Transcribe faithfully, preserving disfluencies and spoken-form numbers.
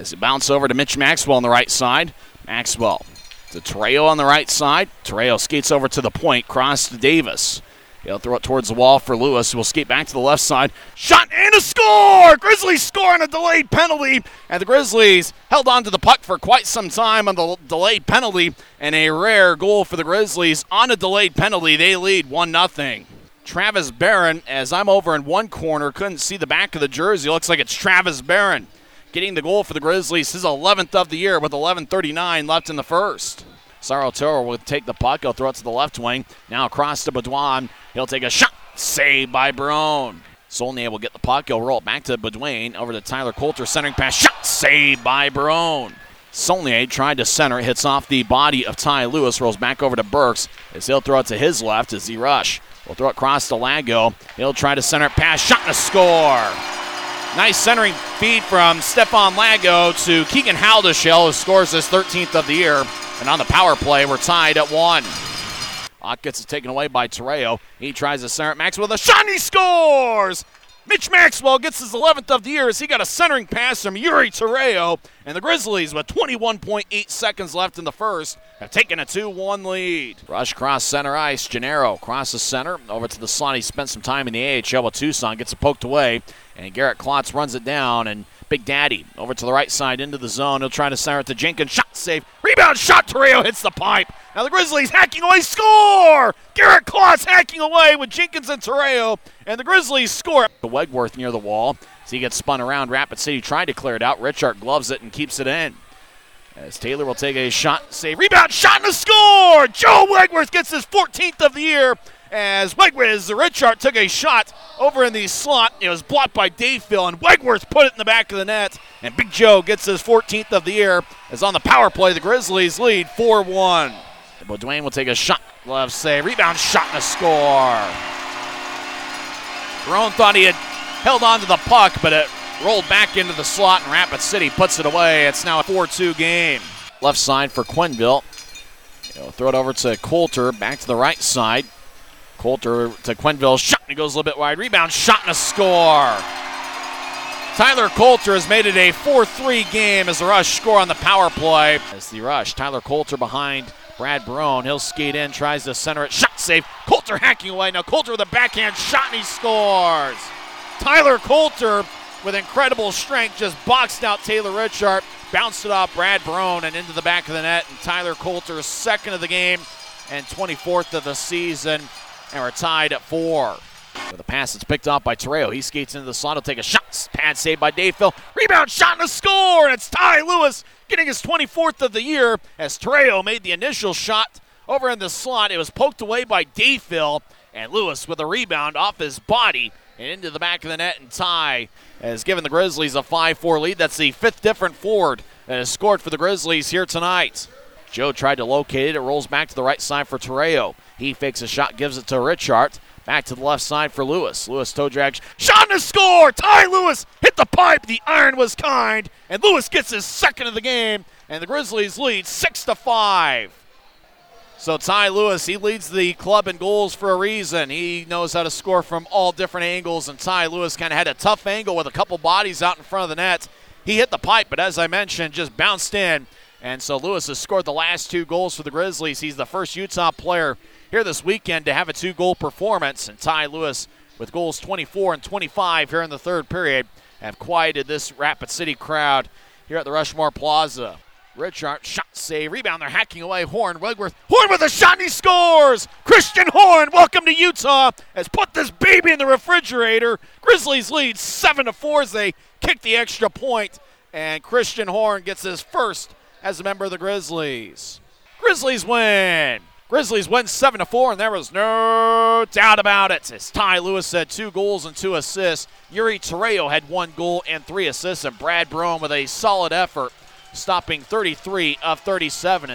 as it bounces over to Mitch Maxwell on the right side. Maxwell to Torrejo on the right side. Torrejo skates over to the point, cross to Davis. He'll throw it towards the wall for Lewis. We'll skate back to the left side. Shot and a score! Grizzlies score on a delayed penalty. And the Grizzlies held on to the puck for quite some time on the delayed penalty. And a rare goal for the Grizzlies on a delayed penalty. They lead one nothing. Travis Barron, as I'm over in one corner, couldn't see the back of the jersey. Looks like it's Travis Barron getting the goal for the Grizzlies. His eleventh of the year with eleven thirty-nine left in the first. Saro Toro will take the puck. He'll throw it to the left wing. Now across to Bedouin. He'll take a shot. Saved by Barone. Solnier will get the puck. He'll roll it back to Bedouin. Over to Tyler Coulter. Centering pass. Shot. Saved by Barone. Solnier tried to center. Hits off the body of Ty Lewis. Rolls back over to Burks as he'll throw it to his left as he rush. He'll throw it across to Lago. He'll try to center it. Pass. Shot and a score. Nice centering feed from Stefan Lago to Keegan Haldeschel, who scores his thirteenth of the year. And on the power play, we're tied at one. Ock gets it taken away by Torrejo. He tries to center it. Maxwell with a shot, he scores! Mitch Maxwell gets his eleventh of the year as he got a centering pass from Yuri Torreo. And the Grizzlies, with twenty-one point eight seconds left in the first, have taken a two one lead. Rush cross center ice. Gennaro crosses center over to the slot. He spent some time in the A H L with Tucson. Gets it poked away. And Garrett Klotz runs it down. And Big Daddy over to the right side into the zone. He'll try to center it to Jenkins. Shot save. Rebound shot. Torreo hits the pipe. Now the Grizzlies hacking away. Score! Garrett Klotz hacking away with Jenkins and Torreo. And the Grizzlies score. The Wegworth near the wall. As he gets spun around, Rapid City tried to clear it out. Richart gloves it and keeps it in. As Taylor will take a shot, save, rebound, shot, and a score! Joe Wegworth gets his fourteenth of the year. As Wegworth, Richart took a shot over in the slot. It was blocked by Dayfield, and Wegworth put it in the back of the net. And Big Joe gets his fourteenth of the year. As on the power play, the Grizzlies lead four one. Bedouin will take a shot, left save, rebound, shot, and a score. Garone thought he had held on to the puck, but it rolled back into the slot, and Rapid City puts it away. It's now a four two game. Left side for Quenneville. He'll throw it over to Coulter, back to the right side. Coulter to Quenneville, shot, and it goes a little bit wide. Rebound, shot, and a score. Tyler Coulter has made it a four three game as the Rush score on the power play. As the Rush, Tyler Coulter behind Brad Barone, he'll skate in, tries to center it, shot save, Coulter hacking away, now Coulter with a backhand shot and he scores. Tyler Coulter with incredible strength just boxed out Taylor Richart, bounced it off Brad Barone and into the back of the net, and Tyler Coulter's second of the game and twenty-fourth of the season, and we're tied at four. With a pass that's picked off by Torreo, he skates into the slot, he'll take a shot, pad saved by Dayfield, rebound shot and a score, and it's Ty Lewis getting his twenty-fourth of the year as Torreo made the initial shot over in the slot. It was poked away by Dayfield, and Lewis with a rebound off his body and into the back of the net, and Ty has given the Grizzlies a five four lead. That's the fifth different forward that has scored for the Grizzlies here tonight. Joe tried to locate it. It rolls back to the right side for Torreo. He fakes a shot, gives it to Richart. Back to the left side for Lewis. Lewis toe drags. Shot and a score! Ty Lewis hit the pipe. The iron was kind. And Lewis gets his second of the game. And the Grizzlies lead six to five. So Ty Lewis, he leads the club in goals for a reason. He knows how to score from all different angles. And Ty Lewis kind of had a tough angle with a couple bodies out in front of the net. He hit the pipe, but as I mentioned, just bounced in. And so Lewis has scored the last two goals for the Grizzlies. He's the first Utah player here this weekend to have a two-goal performance. And Ty Lewis, with goals twenty-four and twenty-five here in the third period, have quieted this Rapid City crowd here at the Rushmore Plaza. Richart, shot, save, rebound. They're hacking away. Horn, Wegworth. Horn with a shot, and he scores! Christian Horn, welcome to Utah, has put this baby in the refrigerator. Grizzlies lead seven to four as they kick the extra point. And Christian Horn gets his first as a member of the Grizzlies. Grizzlies win! Grizzlies win seven to four, and there was no doubt about it. As Ty Lewis had two goals and two assists, Yuri Torreo had one goal and three assists, and Brad Brown with a solid effort, stopping thirty-three of thirty-seven.